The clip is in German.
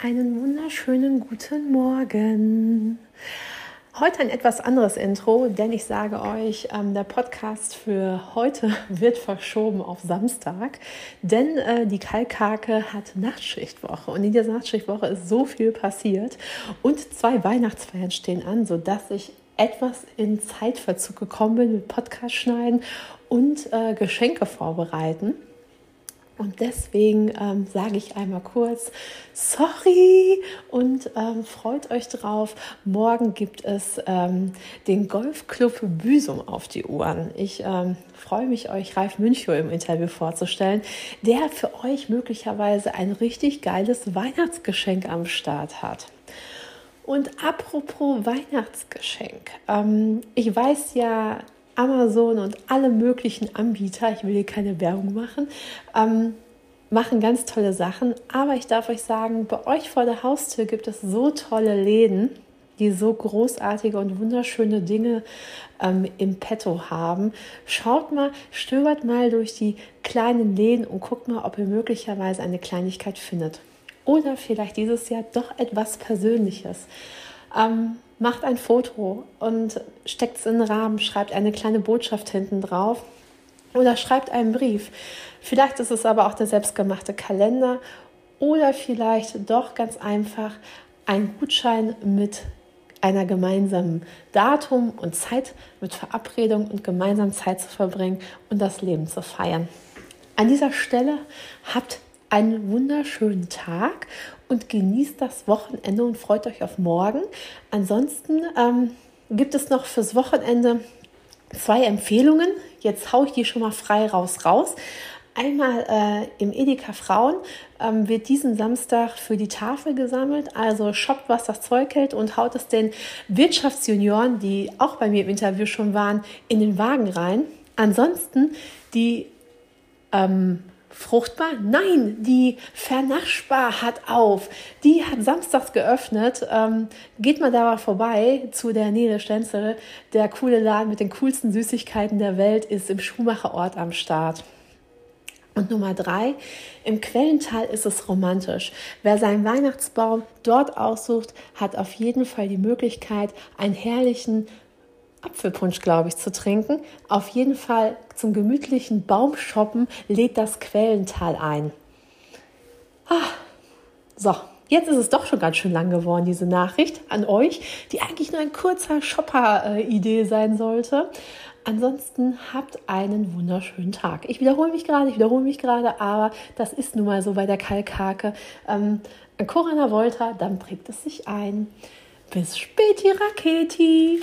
Einen wunderschönen guten Morgen. Heute ein etwas anderes Intro, denn ich sage euch, der Podcast für heute wird verschoben auf Samstag, denn die Kalkake hat Nachtschichtwoche und in dieser Nachtschichtwoche ist so viel passiert und 2 Weihnachtsfeiern stehen an, sodass ich etwas in Zeitverzug gekommen bin mit Podcast schneiden und Geschenke vorbereiten. Und deswegen sage ich einmal kurz, sorry und freut euch drauf. Morgen gibt es den Golfclub für Büsum auf die Ohren. Ich freue mich, euch Ralf Münchow im Interview vorzustellen, der für euch möglicherweise ein richtig geiles Weihnachtsgeschenk am Start hat. Und apropos Weihnachtsgeschenk, ich weiß ja, Amazon und alle möglichen Anbieter, ich will hier keine Werbung machen, machen ganz tolle Sachen. Aber ich darf euch sagen, bei euch vor der Haustür gibt es so tolle Läden, die so großartige und wunderschöne Dinge im Petto haben. Schaut mal, stöbert mal durch die kleinen Läden und guckt mal, ob ihr möglicherweise eine Kleinigkeit findet. Oder vielleicht dieses Jahr doch etwas Persönliches. Macht ein Foto und steckt es in den Rahmen, schreibt eine kleine Botschaft hinten drauf oder schreibt einen Brief. Vielleicht ist es aber auch der selbstgemachte Kalender oder vielleicht doch ganz einfach ein Gutschein mit einer gemeinsamen Datum und Zeit, mit Verabredung und gemeinsam Zeit zu verbringen und das Leben zu feiern. An dieser Stelle habt einen wunderschönen Tag und genießt das Wochenende und freut euch auf morgen. Ansonsten gibt es noch fürs Wochenende 2 Empfehlungen. Jetzt haue ich die schon mal frei raus. Einmal im Edeka Frauen wird diesen Samstag für die Tafel gesammelt. Also shoppt, was das Zeug hält und haut es den Wirtschaftsjunioren, die auch bei mir im Interview schon waren, in den Wagen rein. Ansonsten die Fruchtbar? Nein, die Fair-Nasch-Bar hat auf. Die hat samstags geöffnet. Geht mal da mal vorbei zu der Nele Stenzel. Der coole Laden mit den coolsten Süßigkeiten der Welt ist im Schuhmacherort am Start. Und Nummer 3, im Quellental ist es romantisch. Wer seinen Weihnachtsbaum dort aussucht, hat auf jeden Fall die Möglichkeit, einen herrlichen Apfelpunsch, glaube ich, zu trinken. Auf jeden Fall zum gemütlichen Baumshoppen lädt das Quellental ein. So, jetzt ist es doch schon ganz schön lang geworden, diese Nachricht an euch, die eigentlich nur ein kurzer Shopper-Idee sein sollte. Ansonsten habt einen wunderschönen Tag. Ich wiederhole mich gerade, aber das ist nun mal so bei der Kalkake. An Corona Wolter, dann prägt es sich ein. Bis späti, Raketi!